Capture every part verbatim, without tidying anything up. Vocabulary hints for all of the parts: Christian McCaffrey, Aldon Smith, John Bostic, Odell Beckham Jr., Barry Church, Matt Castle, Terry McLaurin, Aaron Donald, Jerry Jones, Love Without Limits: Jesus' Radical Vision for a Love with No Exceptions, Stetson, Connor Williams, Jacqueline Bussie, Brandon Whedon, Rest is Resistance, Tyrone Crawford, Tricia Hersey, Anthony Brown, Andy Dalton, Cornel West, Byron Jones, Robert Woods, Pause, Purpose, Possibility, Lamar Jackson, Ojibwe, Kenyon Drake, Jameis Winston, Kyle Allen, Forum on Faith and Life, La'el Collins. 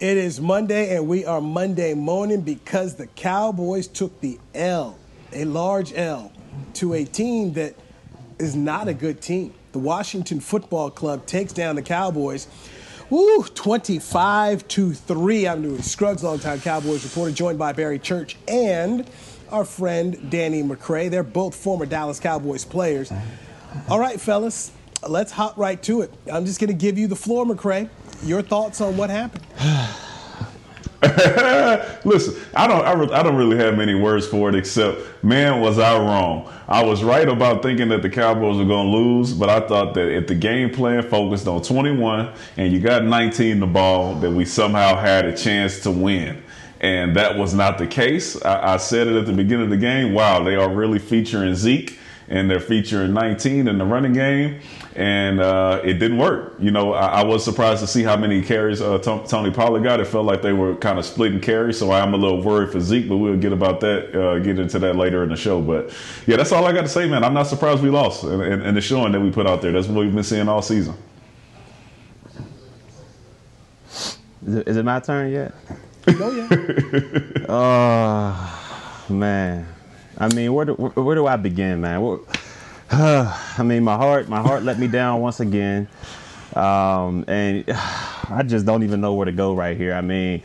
It is Monday, and we are Monday morning because the Cowboys took the L, a large L, to a team that is not a good team. The Washington Football Club takes down the Cowboys, woo, twenty-five to three. I'm Newey Scruggs, longtime Cowboys reporter, joined by Barry Church and our friend Danny McCray. They're both former Dallas Cowboys players. All right, fellas, let's hop right to it. I'm just going to give you the floor, McCray. Your thoughts on what happened? Listen, I don't, I, re- I don't really have many words for it except, man, was I wrong. I was right about thinking that the Cowboys were going to lose, but I thought that if the game plan focused on twenty-one and you got nineteen the ball, that we somehow had a chance to win. And that was not the case. I, I said it at the beginning of the game. Wow, they are really featuring Zeke, and they're featuring nineteen in the running game. And uh, it didn't work. You know, I, I was surprised to see how many carries uh, T- Tony Pollard got. It felt like they were kind of splitting carries, so I'm a little worried for Zeke, but we'll get about that, uh, get into that later in the show. But, yeah, that's all I got to say, man. I'm not surprised we lost, and, and, and the showing that we put out there. That's what we've been seeing all season. Is it, is it my turn yet? Oh, yeah. Oh, uh, man. I mean, where do, where, where do I begin, man? Where, I mean, my heart, my heart let me down once again, um, and I just don't even know where to go right here. I mean,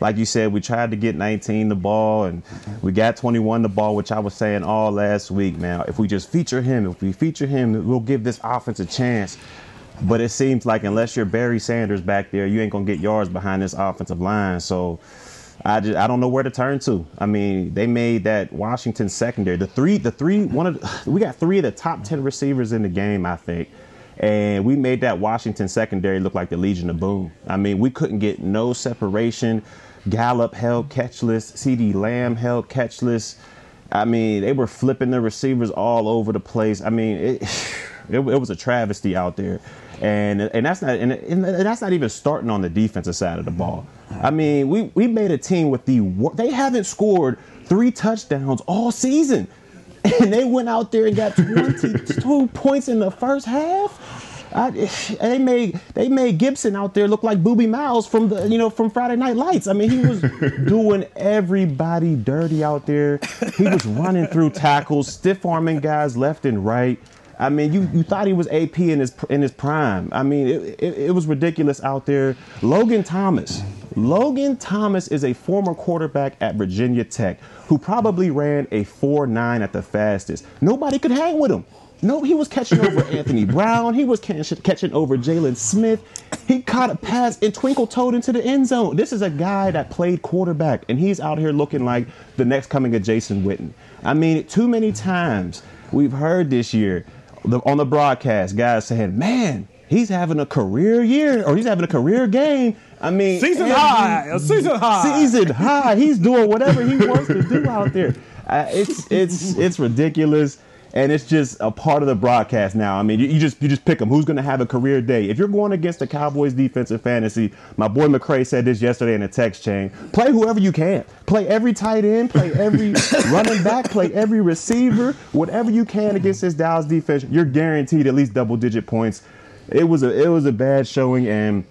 like you said, we tried to get nineteen the ball, and we got twenty-one the ball, which I was saying all last week. Now, if we just feature him, if we feature him, we'll give this offense a chance. But it seems like unless you're Barry Sanders back there, you ain't gonna get yards behind this offensive line. So. I just I don't know where to turn to. I mean, they made that Washington secondary. The three, the three, one of the, we got three of the top ten receivers in the game, I think, and we made that Washington secondary look like the Legion of Boom. I mean, we couldn't get no separation. Gallup held catchless. CeeDee Lamb held catchless. I mean, they were flipping the receivers all over the place. I mean, it it, it was a travesty out there. And and that's not and, and that's not even starting on the defensive side of the ball. I mean, we, we made a team with the – they haven't scored three touchdowns all season. And they went out there and got twenty-two points in the first half. I, they made they made Gibson out there look like Boobie Miles from the you know from Friday Night Lights. I mean, he was doing everybody dirty out there. He was running through tackles, stiff-arming guys left and right. I mean, you, you thought he was A P in his in his prime. I mean, it, it, it was ridiculous out there. Logan Thomas. Logan Thomas is a former quarterback at Virginia Tech who probably ran a four nine at the fastest. Nobody could hang with him. No, he was catching over Anthony Brown. He was catch, catching over Jaylon Smith. He caught a pass and twinkle-toed into the end zone. This is a guy that played quarterback, and he's out here looking like the next coming of Jason Witten. I mean, too many times we've heard this year, The, on the broadcast, guys saying, man, he's having a career year or he's having a career game. I mean, season high, a season high, season high. He's doing whatever he wants to do out there. Uh, it's it's it's ridiculous. And it's just a part of the broadcast now. I mean, you, you just you just pick them. Who's going to have a career day? If you're going against the Cowboys' defensive fantasy, my boy McCray said this yesterday in a text chain, play whoever you can. Play every tight end. Play every running back. Play every receiver. Whatever you can against this Dallas defense, you're guaranteed at least double-digit points. It was a it was a bad showing, and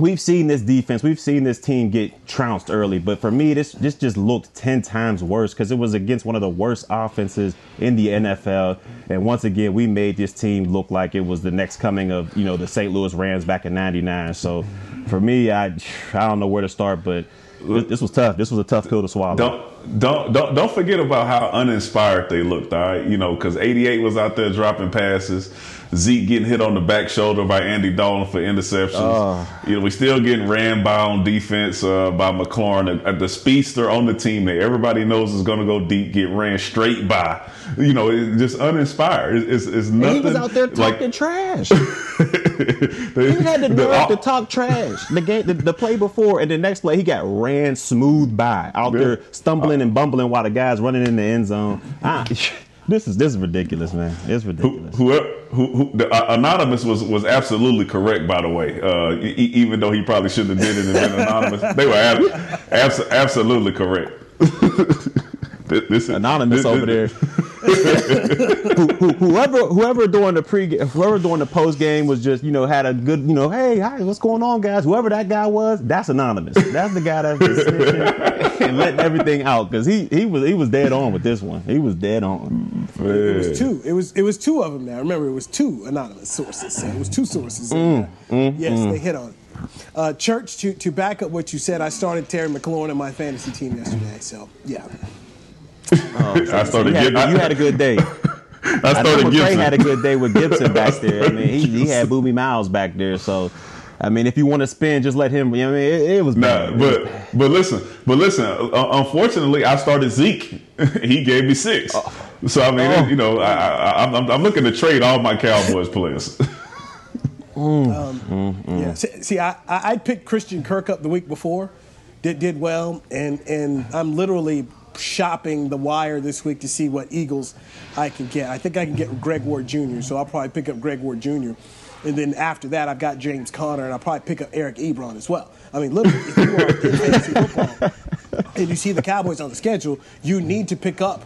we've seen this defense. We've seen this team get trounced early. But for me, this, this just looked ten times worse because it was against one of the worst offenses in the N F L. And once again, we made this team look like it was the next coming of, you know, the Saint Louis Rams back in ninety-nine. So for me, I, I don't know where to start, but this was tough. This was a tough pill to swallow. Don't don't don't don't forget about how uninspired they looked. All right, you know, because eighty-eight was out there dropping passes, Zeke getting hit on the back shoulder by Andy Dalton for interceptions. Oh. You know, we still getting ran by on defense uh, by McLaurin, the speedster on the team that everybody knows is going to go deep, get ran straight by. You know, it's just uninspired. It's, it's, it's nothing. And he was out there talking like, trash. they, he had the nerve to talk trash. The game, the, the play before, and the next play, he got ran smooth by out yeah. there, stumbling and bumbling while the guy's running in the end zone. I, this is this is ridiculous, man. It's ridiculous. Who, whoever, who, who, the, uh, anonymous was was absolutely correct, by the way. Uh, e even though he probably shouldn't have did it and been anonymous, they were ab abs absolutely correct. this, this anonymous this, over this, there. who, who, whoever, whoever during the pre, whoever during the post game was just, you know, had a good, you know, hey, hi, what's going on, guys? Whoever that guy was, that's anonymous. That's the guy that's just snitching and letting everything out, because he he was he was dead on with this one. He was dead on. Man. It was two. It was it was two of them. Now remember, it was two anonymous sources. So it was two sources. Mm, mm, yes, mm. they hit on it. Uh, Church, to to back up what you said, I started Terry McLaurin on my fantasy team yesterday. So yeah. Oh, so I started. You had, I, you had a good day. I started. McCray had a good day with Gibson back there. I mean, he, he had Boobie Miles back there. So, I mean, if you want to spin, just let him. You know, I mean, it, it was bad. Nah, but but listen, but listen. Uh, unfortunately, I started Zeke. He gave me six. Oh. So I mean, oh. you know, I, I, I'm, I'm looking to trade all my Cowboys players. mm. Um, mm, mm. Yeah. See, see I, I I picked Christian Kirk up the week before. Did did well, and and I'm literally shopping the wire this week to see what Eagles I can get. I think I can get Greg Ward Junior, so I'll probably pick up Greg Ward Junior. And then after that, I've got James Conner, and I'll probably pick up Eric Ebron as well. I mean, literally, if you are in fantasy football and you see the Cowboys on the schedule, you need to pick up,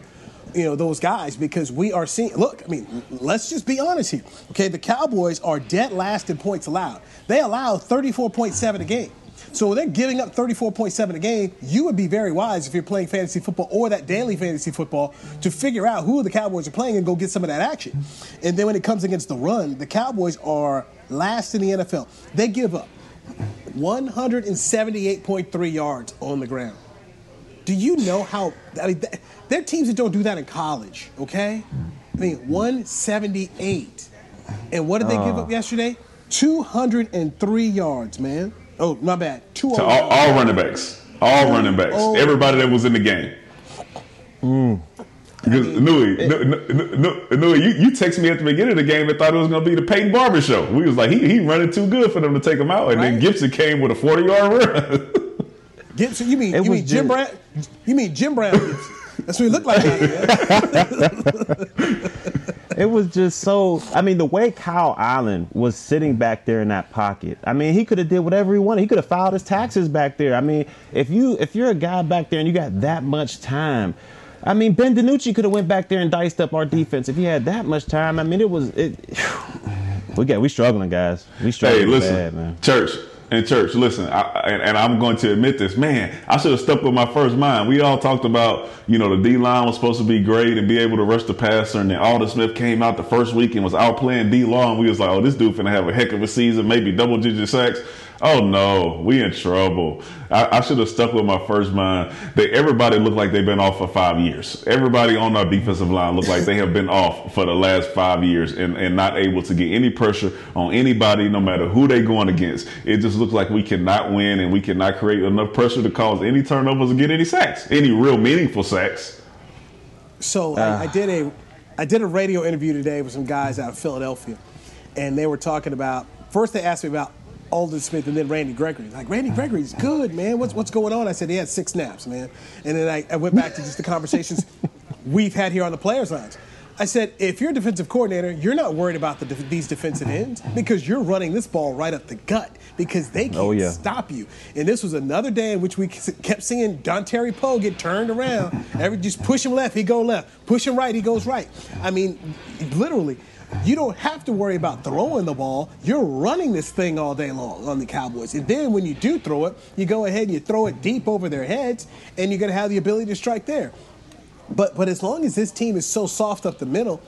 you know, those guys, because we are seeing, look, I mean, let's just be honest here. Okay, the Cowboys are dead last in points allowed. They allow thirty-four point seven a game. So they're giving up thirty-four point seven a game. You would be very wise if you're playing fantasy football or that daily fantasy football to figure out who the Cowboys are playing and go get some of that action. And then when it comes against the run, the Cowboys are last in the N F L. They give up one hundred seventy-eight point three yards on the ground. Do you know how – I mean, th there are teams that don't do that in college, okay? I mean, one seventy-eight. And what did they uh. give up yesterday? two hundred three yards, man. Oh, my bad. Two to all, all running backs. All oh, running backs. Oh. Everybody that was in the game. Mm. Because, I mean, Newey, Newey, you, you texted me at the beginning of the game and thought it was going to be the Peyton Barber show. We was like, he, he running too good for them to take him out. And right? then Gibson came with a forty-yard run. Gibson? You mean, you mean Jim Brown? You mean Jim Brown Gibson? That's what he looked like. It was just so, I mean, the way Kyle Allen was sitting back there in that pocket, I mean, he could have did whatever he wanted. He could have filed his taxes back there. I mean, if, you, if you're a guy back there and you got that much time, I mean, Ben DiNucci could have went back there and diced up our defense if he had that much time. I mean, it was, it, we got, we struggling, guys. We struggling hey, listen, bad, man. Church. And Church, listen, I, and, and I'm going to admit this, man, I should have stuck with my first mind. We all talked about, you know, the D-line was supposed to be great and be able to rush the passer, and then Aldon Smith came out the first week and was outplaying D-Law, and we was like, oh, this dude finna have a heck of a season, maybe double-digit sacks. Oh, no, we in trouble. I, I should have stuck with my first mind. They, everybody looked like they've been off for five years. Everybody on our defensive line looked like they have been off for the last five years and, and not able to get any pressure on anybody, no matter who they're going against. It just looks like we cannot win and we cannot create enough pressure to cause any turnovers or get any sacks, any real meaningful sacks. So uh. I, I, did a, I did a radio interview today with some guys out of Philadelphia, and they were talking about, first they asked me about Aldon Smith and then Randy Gregory. Like, Randy Gregory's good, man. What's what's going on? I said, he had six snaps, man. And then I, I went back to just the conversations we've had here on the players' lines. I said, if you're a defensive coordinator, you're not worried about the de these defensive ends because you're running this ball right up the gut because they can't oh, yeah. stop you. And this was another day in which we kept seeing Dontari Poe get turned around. Every, just push him left, he go left. Push him right, he goes right. I mean, literally. You don't have to worry about throwing the ball. You're running this thing all day long on the Cowboys. And then when you do throw it, you go ahead and you throw it deep over their heads, and you're going to have the ability to strike there. But, but as long as this team is so soft up the middle,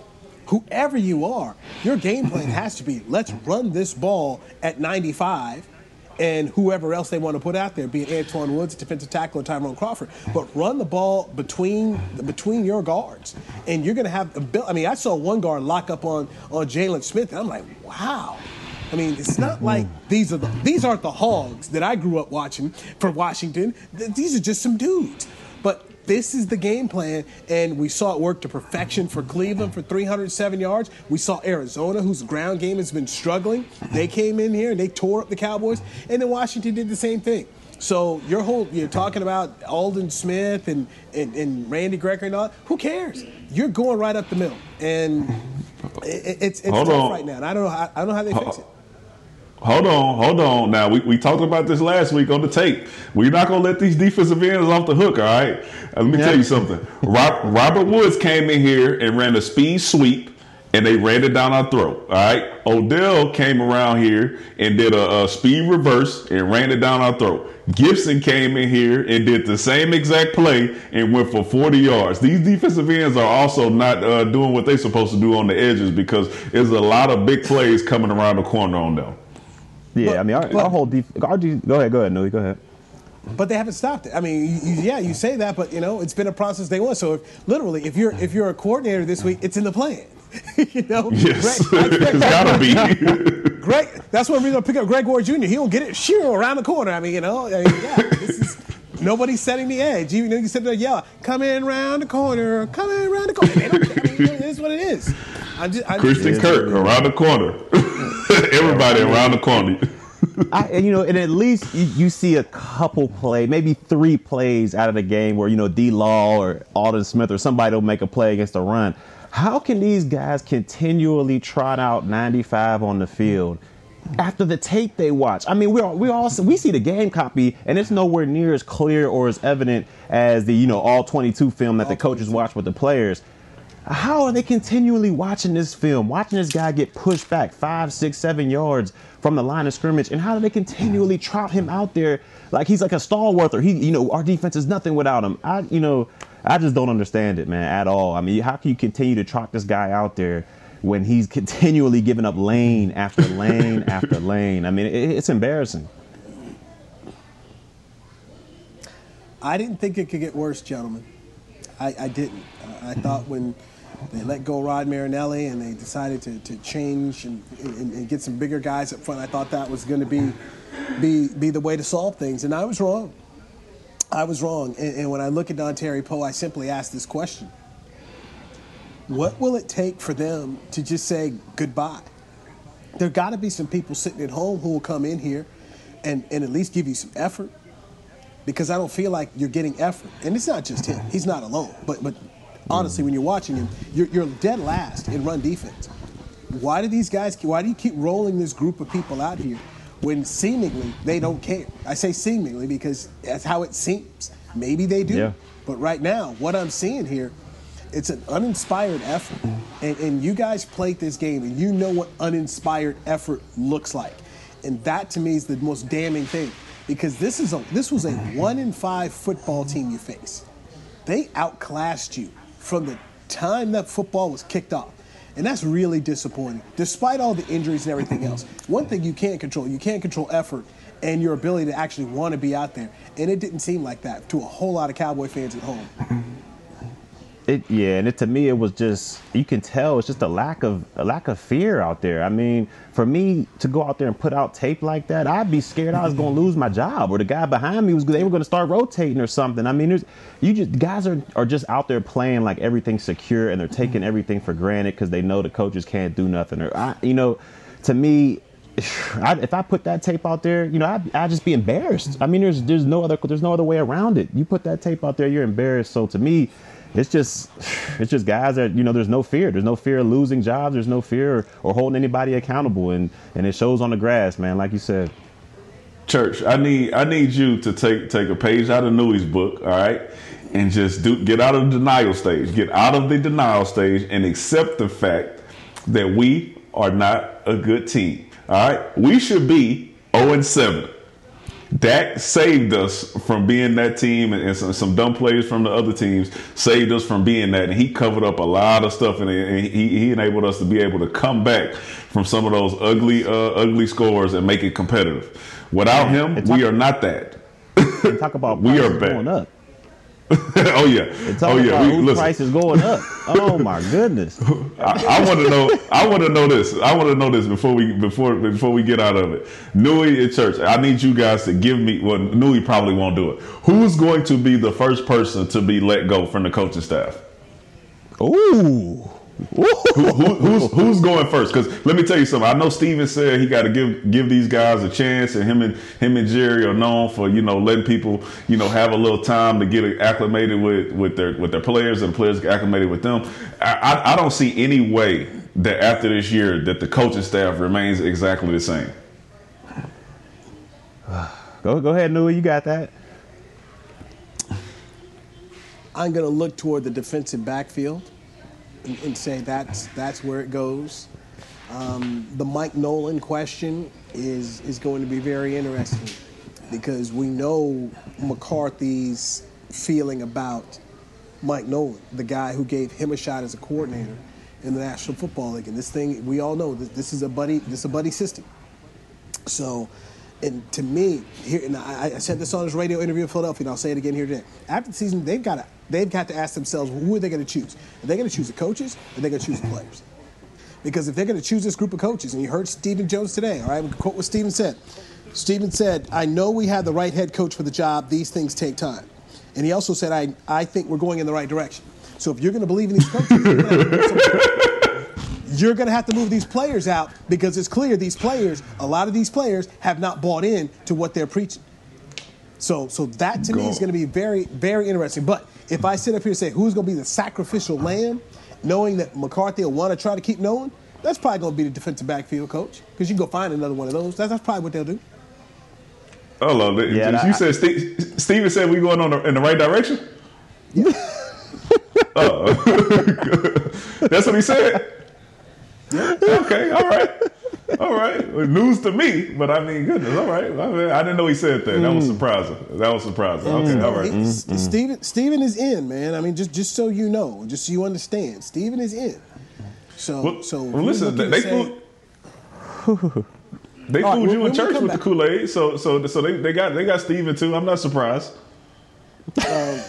whoever you are, your game plan has to be, let's run this ball at ninety-five, and whoever else they want to put out there, be it Antoine Woods, defensive tackle, or Tyrone Crawford, but run the ball between between your guards, and you're going to have – I mean, I saw one guard lock up on, on Jaylon Smith, and I'm like, wow. I mean, it's not like these are the these aren't the hogs that I grew up watching from Washington. These are just some dudes. But This is the game plan, and we saw it work to perfection for Cleveland for three hundred seven yards. We saw Arizona, whose ground game has been struggling. They came in here, and they tore up the Cowboys, and then Washington did the same thing. So your whole, you're talking about Aldon Smith and, and, and Randy Gregory and all, who cares? You're going right up the middle, and it, it's, it's tough on. Right now, and I don't know how, I don't know how they fix it. Hold on, hold on. Now, we, we talked about this last week on the tape. We're not going to let these defensive ends off the hook, all right? Let me yeah. tell you something. Rob, Robert Woods came in here and ran a speed sweep, and they ran it down our throat, all right? Odell came around here and did a, a speed reverse and ran it down our throat. Gibson came in here and did the same exact play and went for forty yards. These defensive ends are also not uh, doing what they're supposed to do on the edges because there's a lot of big plays coming around the corner on them. Yeah, but, I mean, our, but, our whole def- – go ahead, go ahead, Newey, go ahead. But they haven't stopped it. I mean, you, yeah, you say that, but, you know, it's been a process they want. So, if, literally, if you're if you're a coordinator this week, it's in the plan. you know? Yes, Greg, Greg, it's got to be. Greg, that's what we're going to pick up Greg Ward Junior He'll get it sheer around the corner. I mean, you know, I mean, yeah, this is – nobody's setting the edge. You know, you sit there and yell, come in round the corner, come in round the corner. They don't care. I mean, it is what it is. I'm just, I'm Christian just, Kirk, around the corner. Everybody around the corner. I, and, you know, and at least you, you see a couple play, maybe three plays out of the game where, you know, D-Law or Aldon Smith or somebody will make a play against a run. How can these guys continually trot out ninety-five on the field after the tape they watch? I mean, we all, we all we see the game copy, and it's nowhere near as clear or as evident as the, you know, all twenty-two film that the coaches watch with the players. How are they continually watching this film, watching this guy get pushed back five, six, seven yards from the line of scrimmage, and how do they continually trot him out there like he's like a stalwart or he, you know, our defense is nothing without him? I, you know, I just don't understand it, man, at all. I mean, how can you continue to trot this guy out there when he's continually giving up lane after lane after lane? I mean, it, it's embarrassing. I didn't think it could get worse, gentlemen. I, I didn't. I, I thought when they let go Rod Marinelli and they decided to, to change and, and, and get some bigger guys up front, I thought that was going to be, be be the way to solve things, and I was wrong. I was wrong. And, and when I look at Dontari Poe, I simply ask this question. What will it take for them to just say goodbye? There got to be some people sitting at home who will come in here and, and at least give you some effort, because I don't feel like you're getting effort. And it's not just him. He's not alone. But but honestly, when you're watching him, you're, you're dead last in run defense. Why do these guys, why do you keep rolling this group of people out here when seemingly they don't care? I say seemingly because that's how it seems. Maybe they do. Yeah. But right now, what I'm seeing here, it's an uninspired effort, and, and you guys played this game, and you know what uninspired effort looks like, and that to me is the most damning thing, because this is a this was a one in five football team you face. They outclassed you from the time that football was kicked off, and that's really disappointing. Despite all the injuries and everything else, one thing you can't control, you can't control effort and your ability to actually want to be out there, and it didn't seem like that to a whole lot of Cowboy fans at home. It, yeah, and it, to me, it was just, you can tell it's just a lack of a lack of fear out there. I mean, for me to go out there and put out tape like that, I'd be scared I was going to lose my job, or the guy behind me was they were going to start rotating or something. I mean, there's, you just guys are, are just out there playing like everything's secure, and they're taking everything for granted because they know the coaches can't do nothing. Or I, you know, to me, I, if I put that tape out there, you know, I'd, I'd just be embarrassed. I mean, there's there's no other there's no other way around it. You put that tape out there, you're embarrassed. So to me, It's just it's just guys that, you know, there's no fear. There's no fear of losing jobs. There's no fear or, or holding anybody accountable. And, and it shows on the grass, man, like you said. Church, I need I need you to take take a page out of Newey's book, all right, and just do get out of the denial stage. Get out of the denial stage and accept the fact that we are not a good team, all right? We should be oh and seven. Dak saved us from being that team, and, and some, some dumb players from the other teams saved us from being that. And he covered up a lot of stuff, and, and he, he enabled us to be able to come back from some of those ugly, uh, ugly scores and make it competitive. Without him, talk, we are not that. Talk about we are bad. Going up. Oh yeah, oh yeah. We, listen. Price is going up. Oh my goodness. I, I want to know. I want to know this. I want to know this before we before before we get out of it. Newey and Church, I need you guys to give me. Well, Newey probably won't do it. Who's going to be the first person to be let go from the coaching staff? Ooh. Who, who, who's who's going first? Because let me tell you something. I know Steven said he got to give give these guys a chance, and him and him and Jerry are known for you know letting people you know have a little time to get acclimated with, with their with their players, and players get acclimated with them. I, I, I don't see any way that after this year that the coaching staff remains exactly the same. Go go ahead, Newey. You got that. I'm going to look toward the defensive backfield and say that's that's where it goes. Um, the Mike Nolan question is is going to be very interesting because we know McCarthy's feeling about Mike Nolan, the guy who gave him a shot as a coordinator in the National Football League. And this thing, we all know that this is a buddy this is a buddy system. So, and to me, here, and I, I said this on this radio interview in Philadelphia, and I'll say it again here today. After the season, they've got to. They've got to ask themselves, who are they going to choose? Are they going to choose the coaches? Or are they going to choose the players? Because if they're going to choose this group of coaches, and you heard Stephen Jones today, all right, we'll quote what Stephen said. Stephen said, I know we have the right head coach for the job. These things take time. And he also said, I, I think we're going in the right direction. So if you're going to believe in these coaches, you're going to, you're going to have to move these players out because it's clear these players, a lot of these players have not bought in to what they're preaching. So so that, to Go. me, is going to be very, very interesting. But if I sit up here and say who's going to be the sacrificial lamb, knowing that McCarthy will want to try to keep knowing, that's probably going to be the defensive backfield coach because you can go find another one of those. That's, that's probably what they'll do. Oh, love it. Yeah, you I, said Steve, Steven said we're going on the, in the right direction? Yeah. Oh. That's what he said? Yeah. Okay, all right. All right, news to me, but I mean, goodness, all right. I, mean, I didn't know he said that. That was surprising. That was surprising. Okay, mm. all right. He, mm. Steven, Steven is in, man. I mean, just just so you know, just so you understand, Steven is in. So, well, so well, listen, they, they say, fooled, they right, fooled you in church with back. the Kool-Aid, so so so they, they got they got Steven too. I'm not surprised. Um,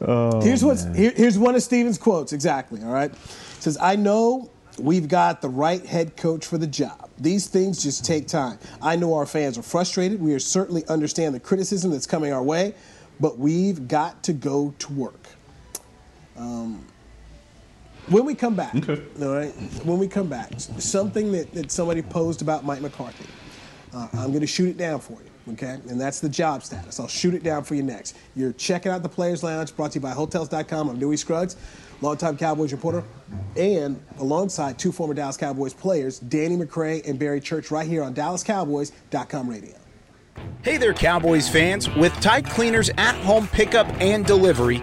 oh, here's what's here, here's one of Steven's quotes exactly. All right. Says, I know we've got the right head coach for the job. These things just take time. I know our fans are frustrated. We are certainly understand the criticism that's coming our way, but we've got to go to work. Um, when we come back, okay. all right, when we come back, something that, that somebody posed about Mike McCarthy, uh, I'm going to shoot it down for you. Okay, and that's the job status. I'll shoot it down for you next. You're checking out the Players Lounge, brought to you by Hotels dot com. I'm Newey Scruggs, longtime Cowboys reporter, and alongside two former Dallas Cowboys players, Danny McCray and Barry Church, right here on Dallas Cowboys dot com radio. Hey there, Cowboys fans. With Tide Cleaners at-home pickup and delivery,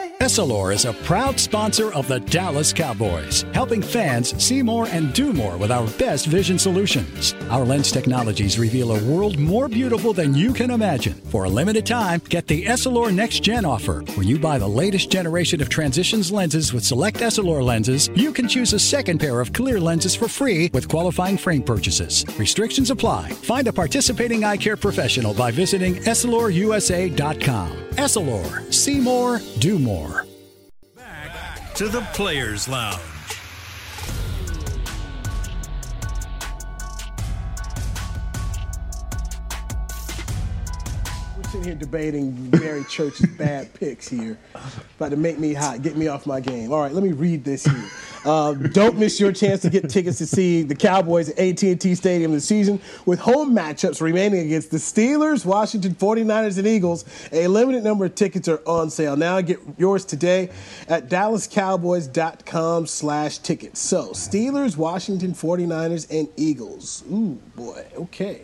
Essilor is a proud sponsor of the Dallas Cowboys, helping fans see more and do more with our best vision solutions. Our lens technologies reveal a world more beautiful than you can imagine. For a limited time, get the Essilor Next Gen offer. When you buy the latest generation of Transitions lenses with select Essilor lenses, you can choose a second pair of clear lenses for free with qualifying frame purchases. Restrictions apply. Find a participating eye care professional by visiting Essilor U S A dot com. Essilor. See more. Do more. Back to the Players Lounge. Here debating Barry Church's bad picks here, about to make me hot, get me off my game. All right, let me read this here. Uh, don't miss your chance to get tickets to see the Cowboys at A T and T Stadium this season, with home matchups remaining against the Steelers, Washington, forty-niners, and Eagles. A limited number of tickets are on sale now. Get yours today at Dallas Cowboys dot com slash tickets. So, Steelers, Washington, forty-niners, and Eagles. Ooh, boy, okay.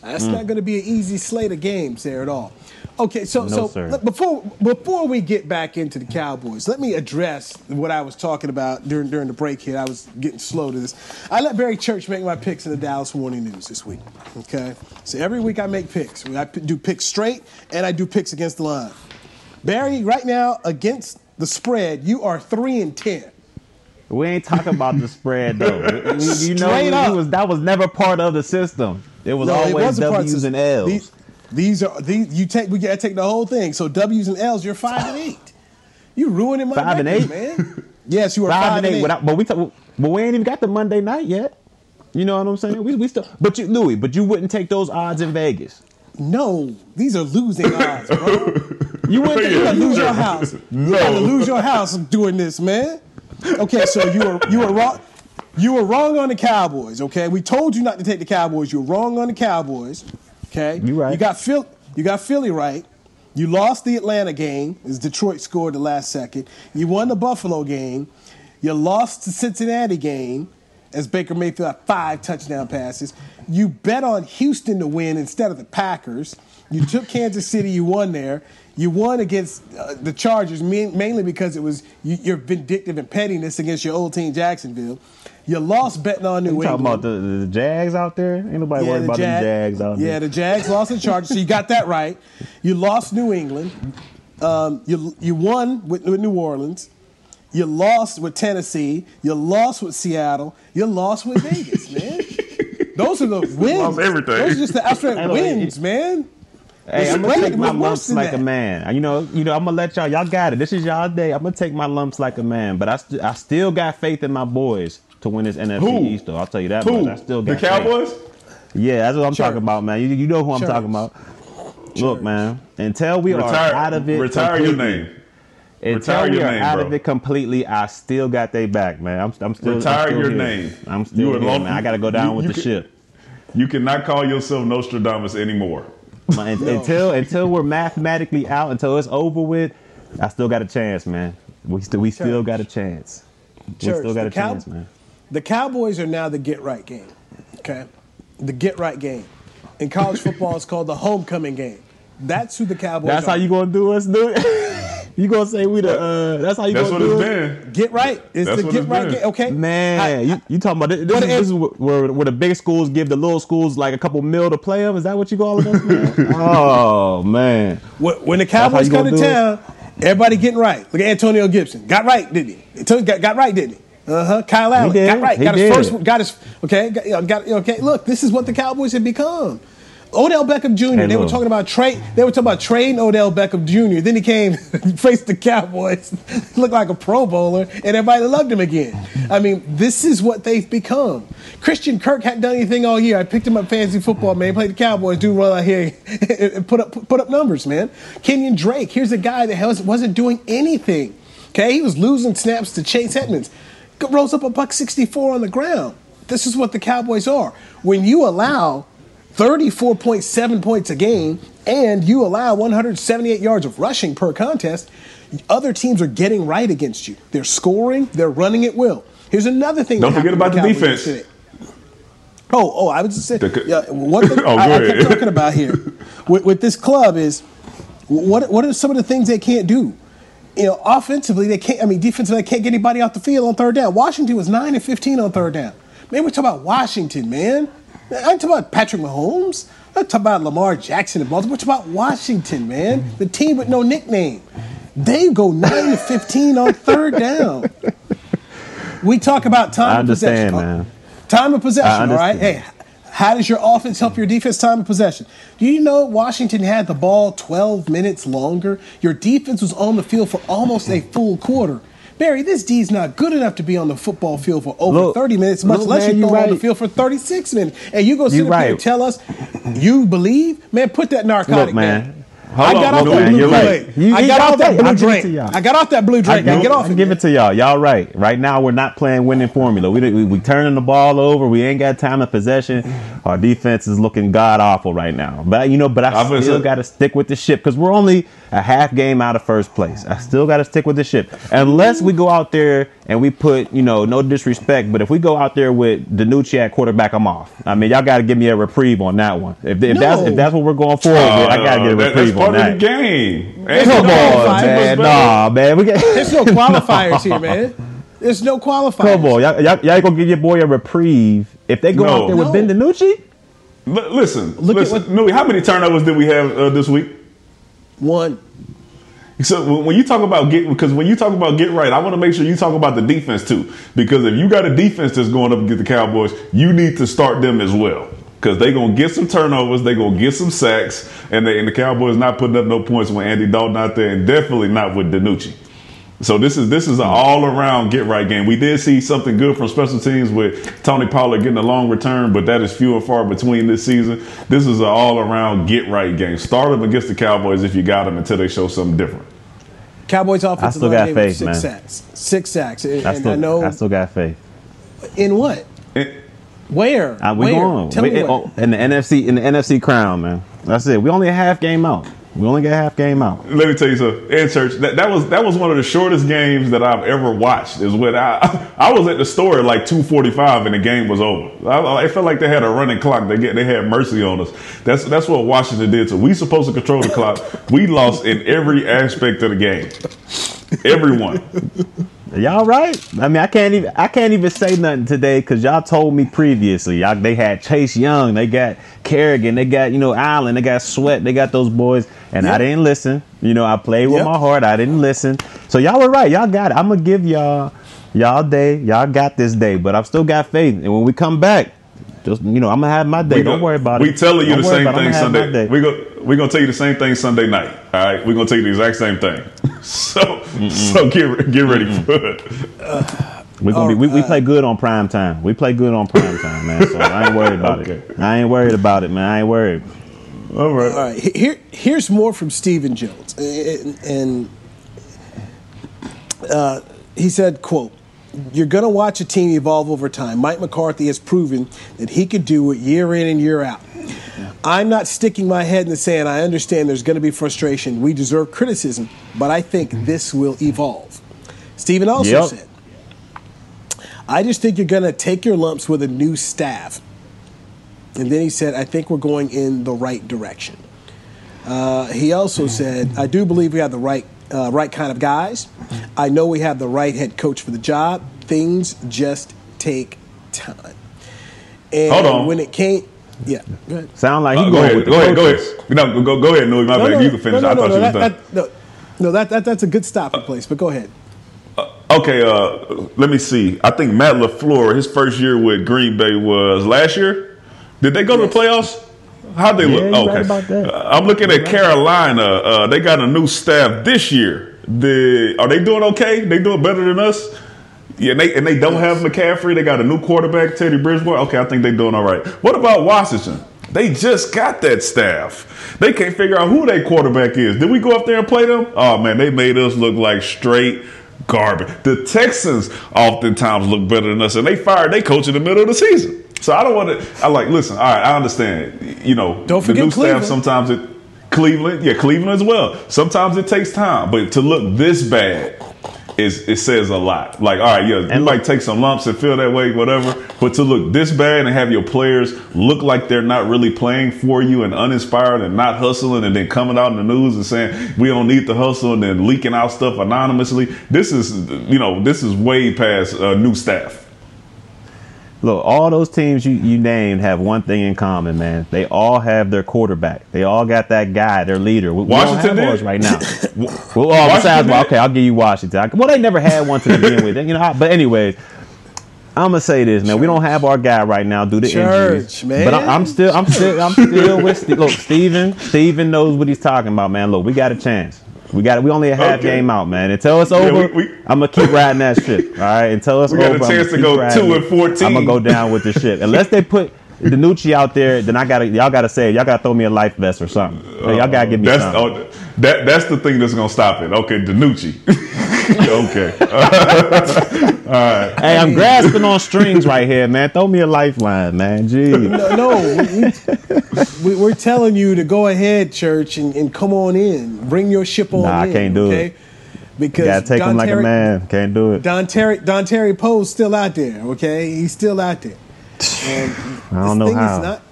That's mm. not going to be an easy slate of games there at all. Okay, so no, so l- before before we get back into the Cowboys, let me address what I was talking about during during the break here. I was getting slow to this. I let Barry Church make my picks in the Dallas Morning News this week. Okay, so every week I make picks. I do picks straight, and I do picks against the line. Barry, right now against the spread, you are three and ten. We ain't talking about the spread though. I mean, you know, was, that was never part of the system. It was no, always it W's and L's. These, these are these. You take. We gotta take the whole thing. So W's and L's. You're five and eight. You ruining my five record, and eight, man. Yes, you are five, five and eight. eight. Without, but we. Talk, but we ain't even got the Monday night yet. You know what I'm saying? We we still. But you, Louis. But you wouldn't take those odds in Vegas. No, these are losing odds, bro. You wouldn't. You gotta lose your house. No. You gotta lose your house doing this, man. Okay, so you were you were wrong. You were wrong on the Cowboys, okay? We told you not to take the Cowboys. You were wrong on the Cowboys, okay? You right. You got Phil. You got Philly right. You lost the Atlanta game as Detroit scored the last second. You won the Buffalo game. You lost the Cincinnati game as Baker Mayfield had five touchdown passes. You bet on Houston to win instead of the Packers. You took Kansas City. You won there. You won against uh, the Chargers mainly because it was you, your vindictive and pettiness against your old team, Jacksonville. You lost betting on New England. You talking about the, the Jags out there? Ain't nobody yeah, worried the about Jag- the Jags out there. Yeah, the Jags lost the Chargers, so you got that right. You lost New England. Um, you you won with, with New Orleans. You lost with Tennessee. You lost with Seattle. You lost with Vegas, man. Those are the wins. You lost everything. Those are just the abstract wins, man. Hey, it's I'm gonna take my lumps like that. a man. You know, you know. I'm gonna let y'all. Y'all got it. This is y'all day. I'm gonna take my lumps like a man. But I, st- I still got faith in my boys to win this N F C who? East. Though I'll tell you that who? much. I still got the Cowboys. Faith. Yeah, that's what I'm Church. talking about, man. You, you know who I'm Church. talking about. Church. Look, man. Until we retire, are out of it, retire completely, your name. Until retire we your are name, out bro. of it completely, I still got they back, man. I'm, I'm still retire I'm still your here. name. I'm still you here, man. I gotta go down you, with you the can, ship. You cannot call yourself Nostradamus anymore. My, no. Until until we're mathematically out, until it's over with, I still got a chance, man. We still we Church. still got a chance. Church, we still got a Cow- chance, man. The Cowboys are now the get right game. Okay, the get right game. In college football, it's called the homecoming game. That's who the Cowboys. That's are. how you gonna do us, dude. You gonna say we the? Uh, that's how you that's gonna do it. That's what it's been. Get right. It's that's the get right been. game. Okay, man. I, I, you, you talking about this? This is, this is where, where the big schools give the little schools like a couple mil to play them. Is that what you call us, man? Oh man. When, when the Cowboys come to town, it? everybody getting right. Look at Antonio Gibson. Got right, didn't he? Got, got right, didn't he? Uh huh. Kyle Allen got right. He got did. his first. Got his. Okay. Got, got okay. Look, this is what the Cowboys have become. Odell Beckham Junior Hey, they look. were talking about trade. They were talking about trading Odell Beckham Junior Then he came, faced the Cowboys, looked like a Pro Bowler, and everybody loved him again. I mean, this is what they've become. Christian Kirk hadn't done anything all year. I picked him up fantasy football, man. Played the Cowboys, dude, run out here and put up put up numbers, man. Kenyon Drake, here's a guy that wasn't doing anything. Okay, he was losing snaps to Chase Edmonds. Rose up a buck sixty-four on the ground. This is what the Cowboys are. When you allow thirty-four point seven points a game, and you allow one hundred seventy-eight yards of rushing per contest, other teams are getting right against you. They're scoring. They're running at will. Here's another thing. Don't forget about the defense. Today. Oh, oh, I was just saying. Yeah, one thing oh, I, I kept talking about here with, with this club is what what are some of the things they can't do? You know, offensively, they can't. I mean, defensively, they can't get anybody off the field on third down. Washington was nine and fifteen on third down. Man, we're talking about Washington, man. I'm talking about Patrick Mahomes. I'm talking about Lamar Jackson in Baltimore. What about Washington, man? The team with no nickname. They go nine to fifteen on third down. We talk about time I understand, of possession. Man. Time of possession, all right? Hey, how does your offense help your defense? Time of possession. Do you know Washington had the ball twelve minutes longer? Your defense was on the field for almost a full quarter. Barry, this D's not good enough to be on the football field for over look, thirty minutes, much look, less man, you throw right. on the field for thirty-six minutes. And you go sit up right. here and tell us you believe? Man, put that narcotic look, man. man. Hold I got on, off look, that blue drink. Right. I got off that blue drink. I got off that blue drink. I get off it. I give it to y'all. Y'all right. Right now, we're not playing winning formula. We, we we turning the ball over. We ain't got time of possession. Our defense is looking god awful right now. But you know, but I Obviously. still got to stick with the ship because we're only a half game out of first place. I still got to stick with the ship unless we go out there and we put, you know, no disrespect, but if we go out there with DiNucci at quarterback, I'm off. I mean, y'all got to give me a reprieve on that one. If, if no. that's if that's what we're going forward uh, with, I got to get a reprieve. Part of the game. There's Come no on, man. Nah, man. We got There's no qualifiers no. here, man. There's no qualifiers. Come on, y'all, y'all, y'all gonna give your boy a reprieve if they go no. out there no. with Ben DiNucci? L- listen, Look listen. At what- Newey, how many turnovers did we have uh, this week? One. So when you talk about get, because when you talk about get right, I want to make sure you talk about the defense too, because if you got a defense that's going up against the Cowboys, you need to start them as well. Because they're going to get some turnovers, they're going to get some sacks, and, they, and the Cowboys not putting up no points with Andy Dalton out there, and definitely not with DiNucci. So this is this is an all-around get-right game. We did see something good from special teams with Tony Pollard getting a long return, but that is few and far between this season. This is an all-around get-right game. Start them against the Cowboys if you got them until they show something different. Cowboys offense still got faith, six man. Sacks. Six sacks. And I still, I know, I still got faith. In what? It, Where? Uh, we going. Tell we, me oh, in the N F C, in the N F C crown, man. That's it. We only a half game out. We only got half game out. Let me tell you something. Ed Church, that, that was that was one of the shortest games that I've ever watched. Is when I I was at the store at like two forty-five and the game was over. I, I felt like they had a running clock. They get they had mercy on us. That's that's what Washington did. So we supposed to control the clock. We lost in every aspect of the game. Everyone. Y'all right? I mean, I can't even I can't even say nothing today because y'all told me previously. Y'all, they had Chase Young, they got Kerrigan, they got, you know, Allen, they got Sweat, they got those boys, and yep. I didn't listen. You know, I played with yep. my heart. I didn't listen. So y'all were right. Y'all got it. I'm gonna give y'all y'all day. Y'all got this day, but I've still got faith. And when we come back, just you know, I'm gonna have my day. We Don't go, worry about we it. We telling you Don't the same thing Sunday. We go. We're going to tell you the same thing Sunday night. All right? We're going to tell you the exact same thing. So Mm-mm. so get get ready Mm-mm. for it. Uh, we're gonna be, we, we play good on prime time. We play good on prime time, man. So I ain't worried about okay. it. I ain't worried about it, man. I ain't worried. All right. All right. Here, here's more from Stephen Jones. And, and uh, he said, quote, "You're going to watch a team evolve over time. Mike McCarthy has proven that he could do it year in and year out. I'm not sticking my head in the sand. I understand there's going to be frustration. We deserve criticism, but I think this will evolve." Stephen also yep. said, "I just think you're going to take your lumps with a new staff." And then he said, "I think we're going in the right direction." Uh, he also said, "I do believe we have the right Uh, right kind of guys. I know we have the right head coach for the job. Things just take time." And Hold on. when it came, yeah. Go ahead. Sound like he uh, go, ahead, go ahead, go ahead, no, go go ahead. No, my no, bad. No, you can finish. No, no, I thought no, you was that, done. That, no, no, that that that's a good stopping place. But go ahead. Uh, okay, uh, let me see. I think Matt LaFleur, his first year with Green Bay was last year. Did they go yes. to the playoffs? How'd they yeah, look? Oh, okay. Right uh, I'm looking you're at right. Carolina. Uh, they got a new staff this year. The, are they doing okay? They doing better than us? Yeah, and they, and they don't have McCaffrey. They got a new quarterback, Teddy Bridgewater. Okay, I think they're doing all right. What about Washington? They just got that staff. They can't figure out who their quarterback is. Did we go up there and play them? Oh, man, they made us look like straight garbage. The Texans oftentimes look better than us, and they fired their coach in the middle of the season. So I don't want to. I like listen. All right, I understand. You know, don't forget the new Cleveland. Staff sometimes it, Cleveland, yeah, Cleveland as well. Sometimes it takes time, but to look this bad is it says a lot. Like, all right, yeah, and you look, might take some lumps and feel that way, whatever. But to look this bad and have your players look like they're not really playing for you and uninspired and not hustling, and then coming out in the news and saying we don't need to hustle and then leaking out stuff anonymously. This is, you know, this is way past uh, new staff. Look, all those teams you, you named have one thing in common, man. They all have their quarterback. They all got that guy, their leader. We, Washington we don't have ours right now. Well, all besides, well, okay, I'll give you Washington. Well, they never had one to begin with. You know, I, but anyways, I'm gonna say this, man. Church. We don't have our guy right now due to Church, injuries. Man. But I, I'm still, I'm still, I'm still with Steve. Look, Steven, Steven knows what he's talking about, man. Look, we got a chance. We got. We only a half okay. game out, man. Until it's over, yeah, we, we, I'm gonna keep riding that ship. All right. Until it's we over, we got a chance to go two and fourteen. I'm gonna go down with the ship. Unless they put DiNucci out there, then I gotta. Y'all gotta say. Y'all gotta throw me a life vest or something. Uh, y'all gotta give me that's, something. Oh, that that's the thing that's gonna stop it. Okay, DiNucci. Okay. All right. Hey, I'm grasping on strings right here, man. Throw me a lifeline, man. Jeez. No, no we, we, we're telling you to go ahead, Church, and, and come on in. Bring your ship on nah, in. I can't do okay? it. Because you gotta take Don him like Terry, a man. Can't do it. Dontari, Dontari Poe's still out there. Okay, he's still out there. And I don't this know thing how. Is not,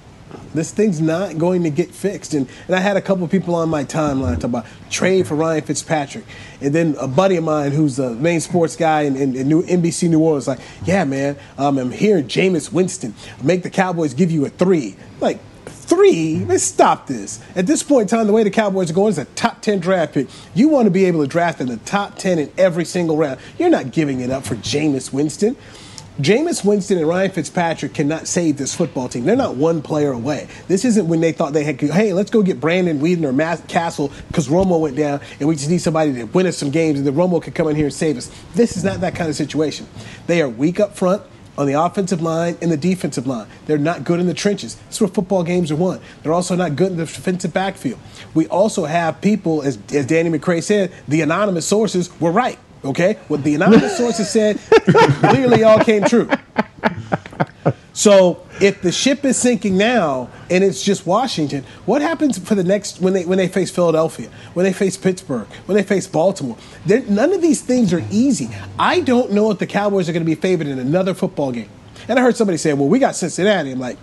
this thing's not going to get fixed. And, and I had a couple of people on my timeline talk about trade for Ryan Fitzpatrick. And then a buddy of mine who's a main sports guy in, in, in New, N B C New Orleans like, yeah, man, um, I'm hearing Jameis Winston make the Cowboys give you a three. Like, three? Let's stop this. At this point in time, the way the Cowboys are going is a top ten draft pick. You want to be able to draft in the top ten in every single round. You're not giving it up for Jameis Winston. Jameis Winston and Ryan Fitzpatrick cannot save this football team. They're not one player away. This isn't when they thought they had, hey, let's go get Brandon Whedon or Matt Castle because Romo went down and we just need somebody to win us some games and then Romo could come in here and save us. This is not that kind of situation. They are weak up front on the offensive line and the defensive line. They're not good in the trenches. That's where football games are won. They're also not good in the defensive backfield. We also have people, as, as Danny McCray said, the anonymous sources were right. Okay, what the anonymous sources said clearly all came true. So if the ship is sinking now and it's just Washington, what happens for the next when they when they face Philadelphia, when they face Pittsburgh, when they face Baltimore? They're, none of these things are easy. I don't know if the Cowboys are going to be favored in another football game. And I heard somebody say, "Well, we got Cincinnati." I'm like,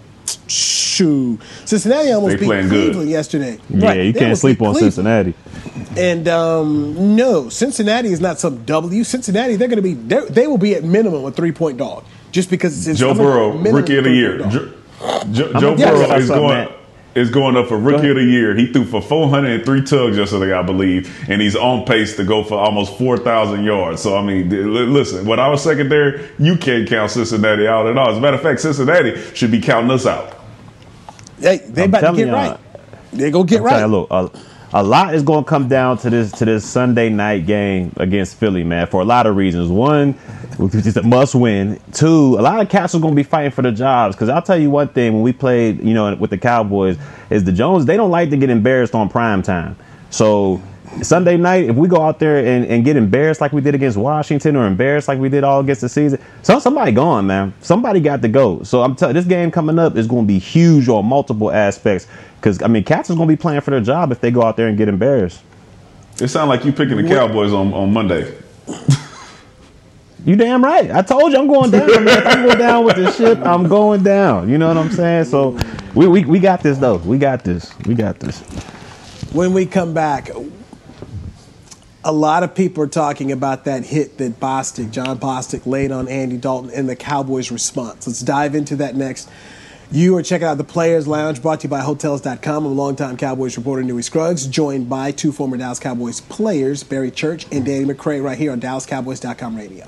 "Shoo!" Cincinnati almost beat Cleveland good. yesterday. Yeah, right. You they can't sleep on Cleveland. Cincinnati. And um, no, Cincinnati is not some W. Cincinnati, they're going to be they will be at minimum a three point dog just because it's Joe I'm Burrow rookie of the year. Jo, jo, Joe yeah, Burrow is going that. is going up for rookie of the year. He threw for four hundred three tugs yesterday, I believe, and he's on pace to go for almost four thousand yards. So I mean, listen, when I was secondary, you can't count Cincinnati out at all. As a matter of fact, Cincinnati should be counting us out. Hey, they I'm about to get right. They go get I'm right. Look. Uh, A lot is going to come down to this to this Sunday night game against Philly, man, for a lot of reasons. One, it's a must win. Two, a lot of cats are going to be fighting for the jobs because I'll tell you one thing. When we played, you know, with the Cowboys, is the Jones, they don't like to get embarrassed on prime time. So Sunday night, if we go out there and, and get embarrassed like we did against Washington or embarrassed like we did all against the season, so somebody gone, man. Somebody got to go. So I'm telling you, this game coming up is going to be huge on multiple aspects. Because, I mean, cats is going to be playing for their job if they go out there and get embarrassed. It sounds like you picking the Cowboys on, on Monday. You damn right. I told you I'm going down. I mean, if I'm going down with this shit, I'm going down. You know what I'm saying? So we, we, we got this, though. We got this. We got this. When we come back, a lot of people are talking about that hit that Bostic, John Bostic, laid on Andy Dalton and the Cowboys' response. Let's dive into that next. You are checking out the Players Lounge, brought to you by Hotels dot com. I'm a longtime Cowboys reporter, Newey Scruggs, joined by two former Dallas Cowboys players, Barry Church and Danny McCray, right here on Dallas Cowboys dot com radio.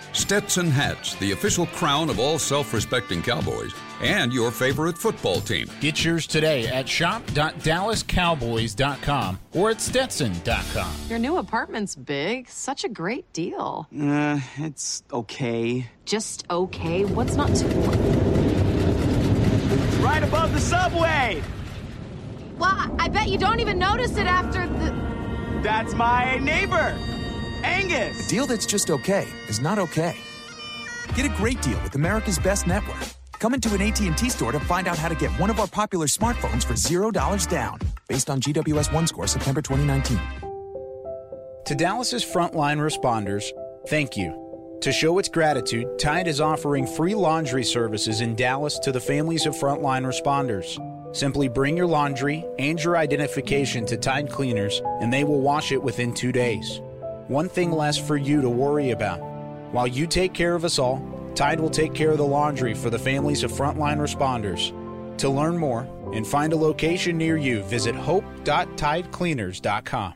Stetson hats, the official crown of all self-respecting Cowboys and your favorite football team. Get yours today at shop dot dallas cowboys dot com or at stetson dot com. Your new apartment's big. Such a great deal. Uh, it's okay. Just okay? What's not too... It's right above the subway! Well, I bet you don't even notice it after the... That's my neighbor, Angus. A deal that's just okay is not okay. Get a great deal with America's Best Network. Come into an A T and T store to find out how to get one of our popular smartphones for zero dollars down. Based on G W S one score, September twenty nineteen. To Dallas's frontline responders, thank you. To show its gratitude, Tide is offering free laundry services in Dallas to the families of frontline responders. Simply bring your laundry and your identification to Tide Cleaners, and they will wash it within two days. One thing less for you to worry about. While you take care of us all, Tide will take care of the laundry for the families of frontline responders. To learn more and find a location near you, visit hope dot tide cleaners dot com.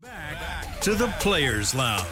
Back to the Players' Lounge.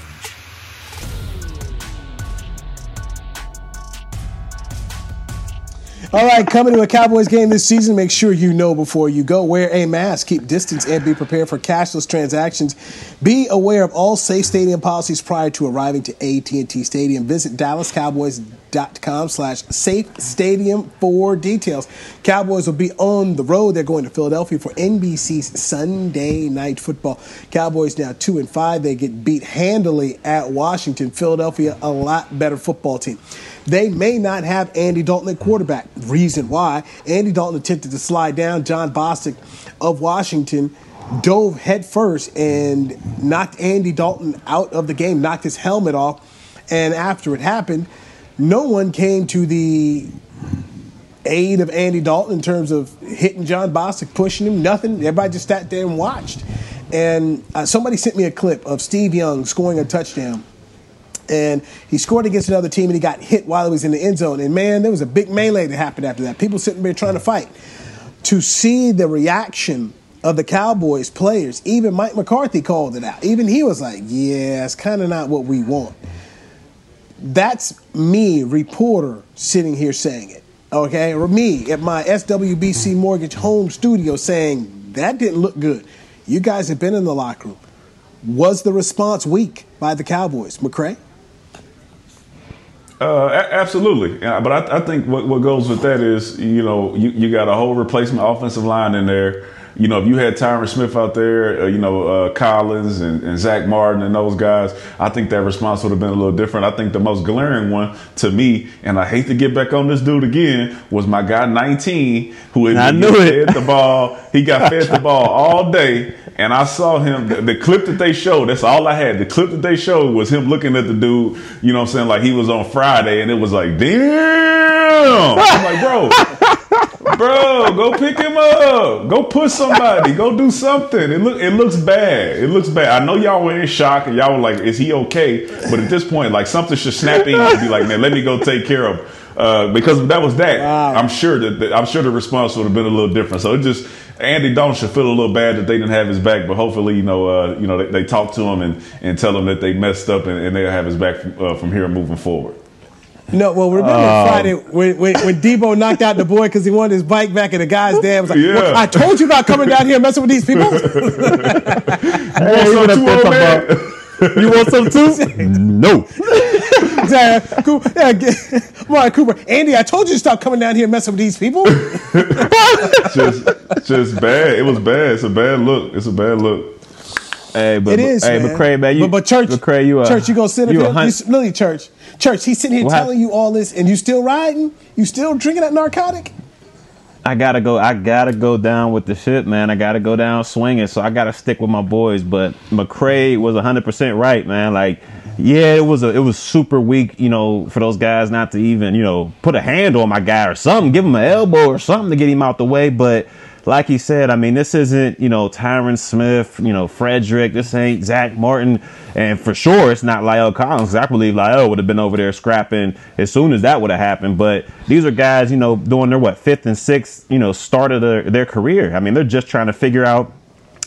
All right, coming to a Cowboys game this season, make sure you know before you go. Wear a mask, keep distance, and be prepared for cashless transactions. Be aware of all safe stadium policies prior to arriving to A T and T Stadium. Visit Dallas Cowboys dot com slash safe stadium for details. Cowboys will be on the road. They're going to Philadelphia for N B C's Sunday Night Football. Cowboys now two and five. They get beat handily at Washington. Philadelphia, a lot better football team. They may not have Andy Dalton at quarterback. Reason why: Andy Dalton attempted to slide down. John Bostic of Washington dove headfirst and knocked Andy Dalton out of the game, knocked his helmet off. And after it happened, no one came to the aid of Andy Dalton in terms of hitting John Bostic, pushing him, nothing. Everybody just sat there and watched. And uh, somebody sent me a clip of Steve Young scoring a touchdown. And he scored against another team, and he got hit while he was in the end zone. And, man, there was a big melee that happened after that. People sitting there trying to fight. To see the reaction of the Cowboys players, even Mike McCarthy called it out. Even he was like, yeah, it's kind of not what we want. That's me, reporter, sitting here saying it, okay? Or me at my S W B C Mortgage home studio saying, that didn't look good. You guys have been in the locker room. Was the response weak by the Cowboys? McCray? Uh, a- absolutely. But I, I think what, what goes with that is, you know, you, you got a whole replacement offensive line in there. You know, if you had Tyron Smith out there, uh, you know, uh, Collins and, and Zach Martin and those guys, I think that response would have been a little different. I think the most glaring one to me, and I hate to get back on this dude again, was my guy nineteen, who had I knew it. fed the ball. He got fed the ball all day, and I saw him. The, the clip that they showed, that's all I had. The clip that they showed was him looking at the dude, you know what I'm saying, like he was on Friday, and it was like, damn. I'm like, bro. Bro, go pick him up. Go push somebody. Go do something. It look it looks bad. It looks bad. I know y'all were in shock and y'all were like, is he okay? But at this point, like, something should snap in and be like, man, let me go take care of him. Uh, because that was that. Wow. I'm sure that, that I'm sure the response would have been a little different. So it just Andy Dalton should feel a little bad that they didn't have his back, but hopefully, you know, uh, you know, they, they talk to him and, and tell him that they messed up and, and they'll have his back from, uh, from here moving forward. No, well, remember um, Friday when, when, when Debo knocked out the boy because he wanted his bike back, and the guy's dad was like, yeah. well, I told you about coming down here and messing with these people. Hey, you, want too, about, you want some too? No. Yeah, cool. Yeah, get, Mark Cooper, Andy, I told you to stop coming down here and messing with these people. just, just bad. It was bad. It's a bad look. It's a bad look. Hey, but, it is, hey, man. McCray, man, you, but, but Church, McCray, you, uh, Church, you gonna sit up here? You, really, Church, Church, he's sitting here what telling happened? You all this, and you still riding? You still drinking that narcotic? I gotta go. I gotta go down with the shit, man. I gotta go down swinging, so I gotta stick with my boys. But McCray was one hundred percent right, man. Like, yeah, it was a, it was super weak, you know, for those guys not to even, you know, put a hand on my guy or something, give him an elbow or something to get him out the way, but. Like he said, I mean, this isn't, you know, Tyron Smith, you know, Frederick. This ain't Zach Martin. And for sure, it's not La'el Collins. I believe La'el would have been over there scrapping as soon as that would have happened. But these are guys, you know, doing their, what, fifth and sixth, you know, start of their, their career. I mean, they're just trying to figure out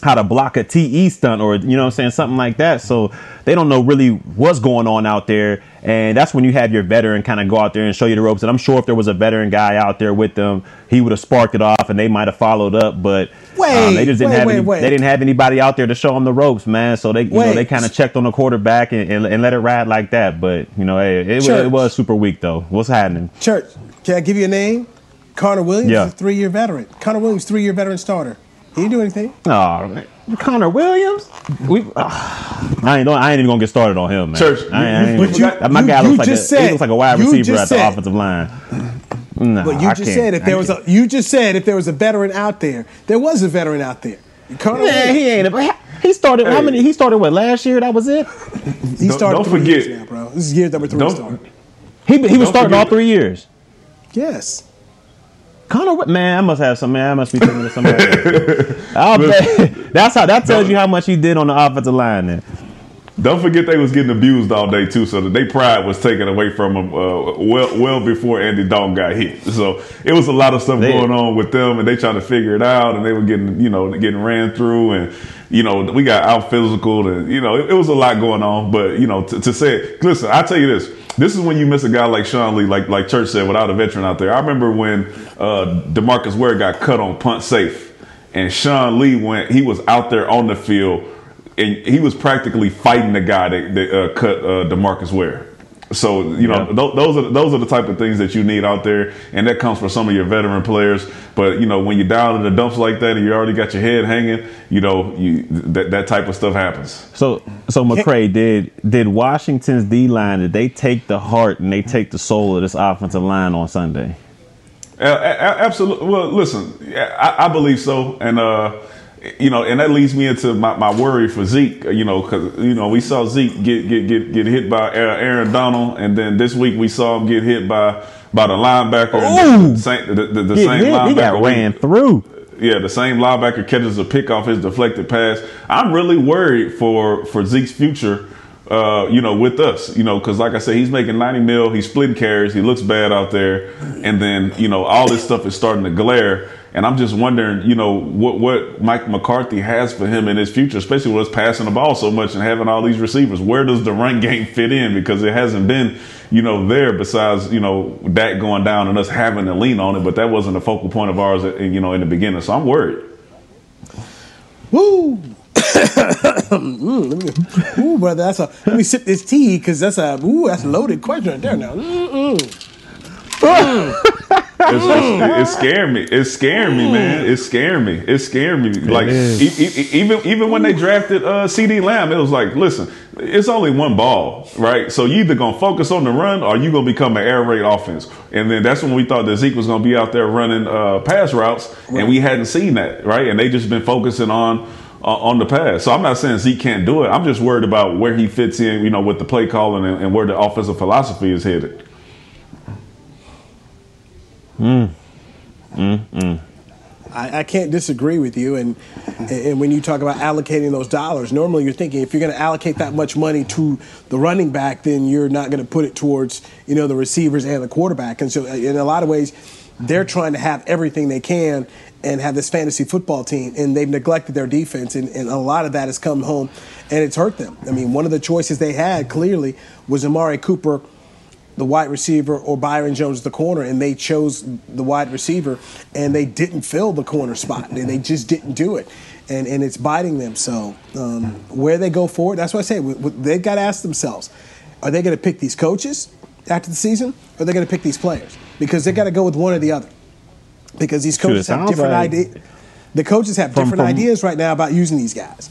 how to block a T E stunt or, you know what I'm saying, something like that. So they don't know really what's going on out there. And that's when you have your veteran kind of go out there and show you the ropes. And I'm sure if there was a veteran guy out there with them, he would have sparked it off and they might have followed up. But wait, um, they just didn't wait, have wait, any, wait. they didn't have anybody out there to show them the ropes, man. So they you wait. know they kind of checked on the quarterback and, and, and let it ride like that. But you know, hey, it, it was super weak though. What's happening? Church, can I give you a name? Connor Williams yeah. is a three-year veteran. Connor Williams, three-year veteran starter. He didn't do anything. Oh, man. Connor Williams? We, uh, I, ain't, I ain't even going to get started on him, man. Church. I ain't, I ain't, you, my guy you, looks, you like a, said, he looks like a wide receiver at the said, offensive line. No, but you just I can't, said if there was a you just said if there was a veteran out there, there was a veteran out there. Connor yeah, Williams. He ain't a, he started hey. how many he started what last year? That was it? he don't, started don't three forget. years now, bro. This is year number three start. He he was starting forget. all three years. Yes. Connor, man, I must have some man. I must be thinking of somebody else. I'll bet. That's how. That tells you how much he did on the offensive line. Then, don't forget they was getting abused all day too, so that their pride was taken away from them uh, well, well before Andy Dalton got hit. So it was a lot of stuff they, going on with them, and they trying to figure it out, and they were getting, you know, getting ran through, and you know, we got out physical, and you know, it, it was a lot going on. But you know, to, to say, it, listen, I tell you this. This is when you miss a guy like Sean Lee, like like Church said, without a veteran out there. I remember when uh, DeMarcus Ware got cut on punt safe, and Sean Lee went. He was out there on the field, and he was practically fighting the guy that, that uh, cut uh, DeMarcus Ware. So you know yeah. th- those are those are the type of things that you need out there, and that comes from some of your veteran players. But you know, when you're down in the dumps like that, and you already got your head hanging, you know, you that that type of stuff happens. So so McCray, did did Washington's D line, did they take the heart and they take the soul of this offensive line on Sunday? Uh, absolutely. Well, listen, I, I believe so, and. uh You know, and that leads me into my, my worry for Zeke, you know, because, you know, we saw Zeke get get, get, get hit by Aaron Donald. And then this week we saw him get hit by, by the linebacker. Ooh, the same, the, the, the same linebacker. He got ran through. Yeah, the same linebacker catches a pick off his deflected pass. I'm really worried for, for Zeke's future, uh, you know, with us, you know, because like I said, he's making ninety mil. He's splitting carries. He looks bad out there. And then, you know, all this stuff is starting to glare. And I'm just wondering, you know, what, what Mike McCarthy has for him in his future, especially with us passing the ball so much and having all these receivers. Where does the run game fit in? Because it hasn't been, you know, there besides, you know, that going down and us having to lean on it. But that wasn't a focal point of ours, you know, in the beginning. So I'm worried. Woo! mm, let me, ooh, brother, that's a, let me sip this tea because that's a, ooh, that's a loaded question right there now. Mm-mm. It's, it's, it's scaring me. It's scaring me, man. It's scaring me. It's scaring me. Like e- e- even even when they drafted uh, C D Lamb, it was like, listen, it's only one ball, right? So you either gonna focus on the run or you gonna become an air raid offense. And then that's when we thought that Zeke was gonna be out there running uh, pass routes, right. And we hadn't seen that, right? And they just been focusing on. on the pass. So I'm not saying Zeke can't do it. I'm just worried about where he fits in, you know, with the play calling and, and where the offensive philosophy is headed. Mm. Mm, mm. I, I can't disagree with you. And and when you talk about allocating those dollars, normally you're thinking if you're going to allocate that much money to the running back, then you're not going to put it towards, you know, the receivers and the quarterback. And so in a lot of ways, they're trying to have everything they can and have this fantasy football team, and they've neglected their defense, and, and a lot of that has come home, and it's hurt them. I mean, one of the choices they had, clearly, was Amari Cooper, the wide receiver, or Byron Jones, the corner, and they chose the wide receiver, and they didn't fill the corner spot. They, they just didn't do it, and, and it's biting them. So um, where they go forward, that's what I say. They've got to ask themselves, are they going to pick these coaches after the season, or are they going to pick these players? Because they've got to go with one or the other. Because these coaches Dude, have different like ideas. The coaches have from, different from, ideas right now about using these guys.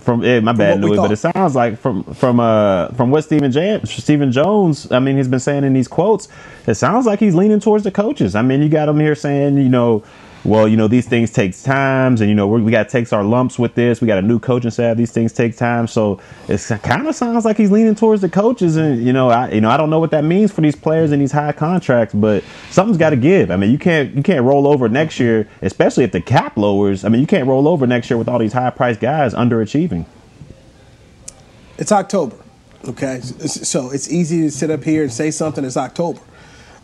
From yeah, my bad, Louis, but it sounds like from from uh, from what Stephen Jan- Stephen Jones, I mean, he's been saying in these quotes, it sounds like he's leaning towards the coaches. I mean, you got him here saying, you know, well, you know, these things take times, and you know, we got to take our lumps with this. We got a new coaching staff; these things take time. So it kind of sounds like he's leaning towards the coaches, and you know, I, you know, I don't know what that means for these players and these high contracts, but something's got to give. I mean, you can't, you can't roll over next year, especially if the cap lowers. I mean, you can't roll over next year with all these high-priced guys underachieving. It's October, okay? So it's easy to sit up here and say something. It's October.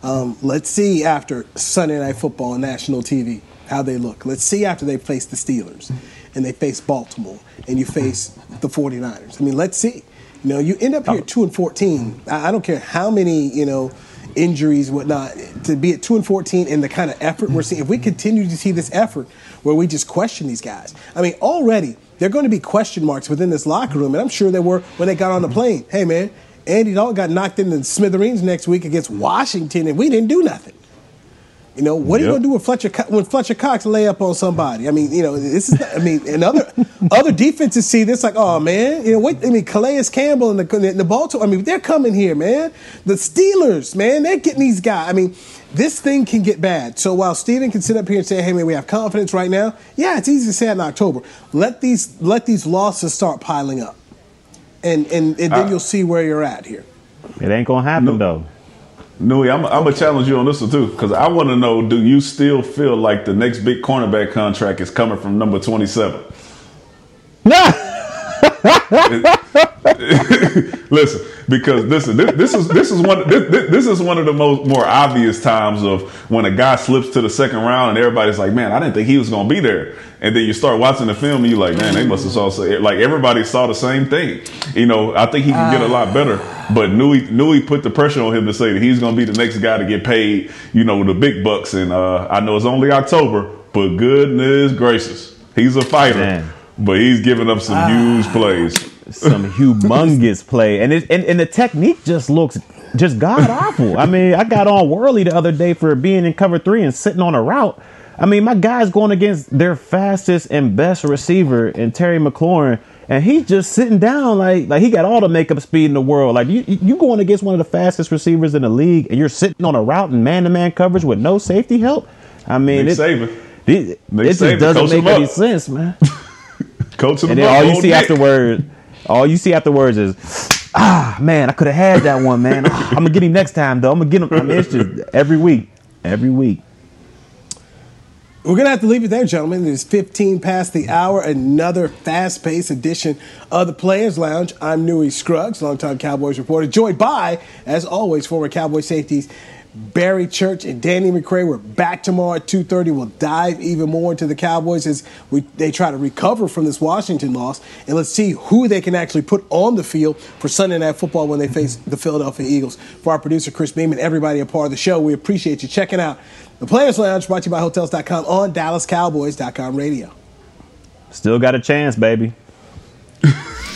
Um, let's see after Sunday Night Football on national T V how they look. Let's see after they face the Steelers and they face Baltimore and you face the forty-niners. I mean, let's see. You know, you end up here two and fourteen. I don't care how many, you know, injuries, whatnot, to be at two and fourteen and the kind of effort we're seeing. If we continue to see this effort where we just question these guys, I mean, already there are going to be question marks within this locker room, and I'm sure there were when they got on the plane. Hey, man, Andy Dalton got knocked into smithereens next week against Washington, and we didn't do nothing. You know, what yep. are you going to do when Fletcher, when Fletcher Cox lay up on somebody? I mean, you know, this is, not, I mean, and other, other defenses see this like, oh, man, you know, what? I mean, Calais Campbell and the, the Baltimore, I mean, they're coming here, man. The Steelers, man, they're getting these guys. I mean, this thing can get bad. So while Steven can sit up here and say, hey, man, we have confidence right now, yeah, it's easy to say in October. Let these let these losses start piling up, and, and, and then uh, you'll see where you're at here. It ain't going to happen, no. though. Newey, I'm, I'm going to challenge you on this one, too, because I want to know, do you still feel like the next big cornerback contract is coming from number twenty-seven? No! Listen, because listen, this, this is this is one this, this is one of the most more obvious times of when a guy slips to the second round and everybody's like, man, I didn't think he was going to be there. And then you start watching the film and you're like, man, they must have saw like everybody saw the same thing. You know, I think he can get a lot better. But Newey Newey put the pressure on him to say that he's going to be the next guy to get paid, you know, the big bucks. And uh, I know it's only October, but goodness gracious, he's a fighter. Man. But he's giving up some ah, huge plays, some humongous play, and it and, and the technique just looks just god awful. I mean, I got on Worley the other day for being in cover three and sitting on a route. I mean, my guy's going against their fastest and best receiver in Terry McLaurin, and he's just sitting down like like he got all the makeup speed in the world. Like you you going against one of the fastest receivers in the league, and you're sitting on a route in man to man coverage with no safety help. I mean, it's it, it, it just doesn't Coach make any sense, man. Coach and then all you see afterwards, all you see afterwards is, ah, man, I could have had that one, man. I'm gonna get him next time, though. I'm gonna get him. I mean, it's just every week, every week. We're gonna have to leave it there, gentlemen. It is fifteen past the hour. Another fast-paced edition of the Players Lounge. I'm Newey Scruggs, longtime Cowboys reporter, joined by, as always, former Cowboy safeties Barry Church and Danny McCray. We're back tomorrow at two thirty. We'll dive even more into the Cowboys as we, they try to recover from this Washington loss. And let's see who they can actually put on the field for Sunday Night Football when they face the Philadelphia Eagles. For our producer, Chris Beam, and everybody a part of the show, we appreciate you checking out the Players Lounge, brought to you by Hotels dot com on Dallas Cowboys dot com radio. Still got a chance, baby.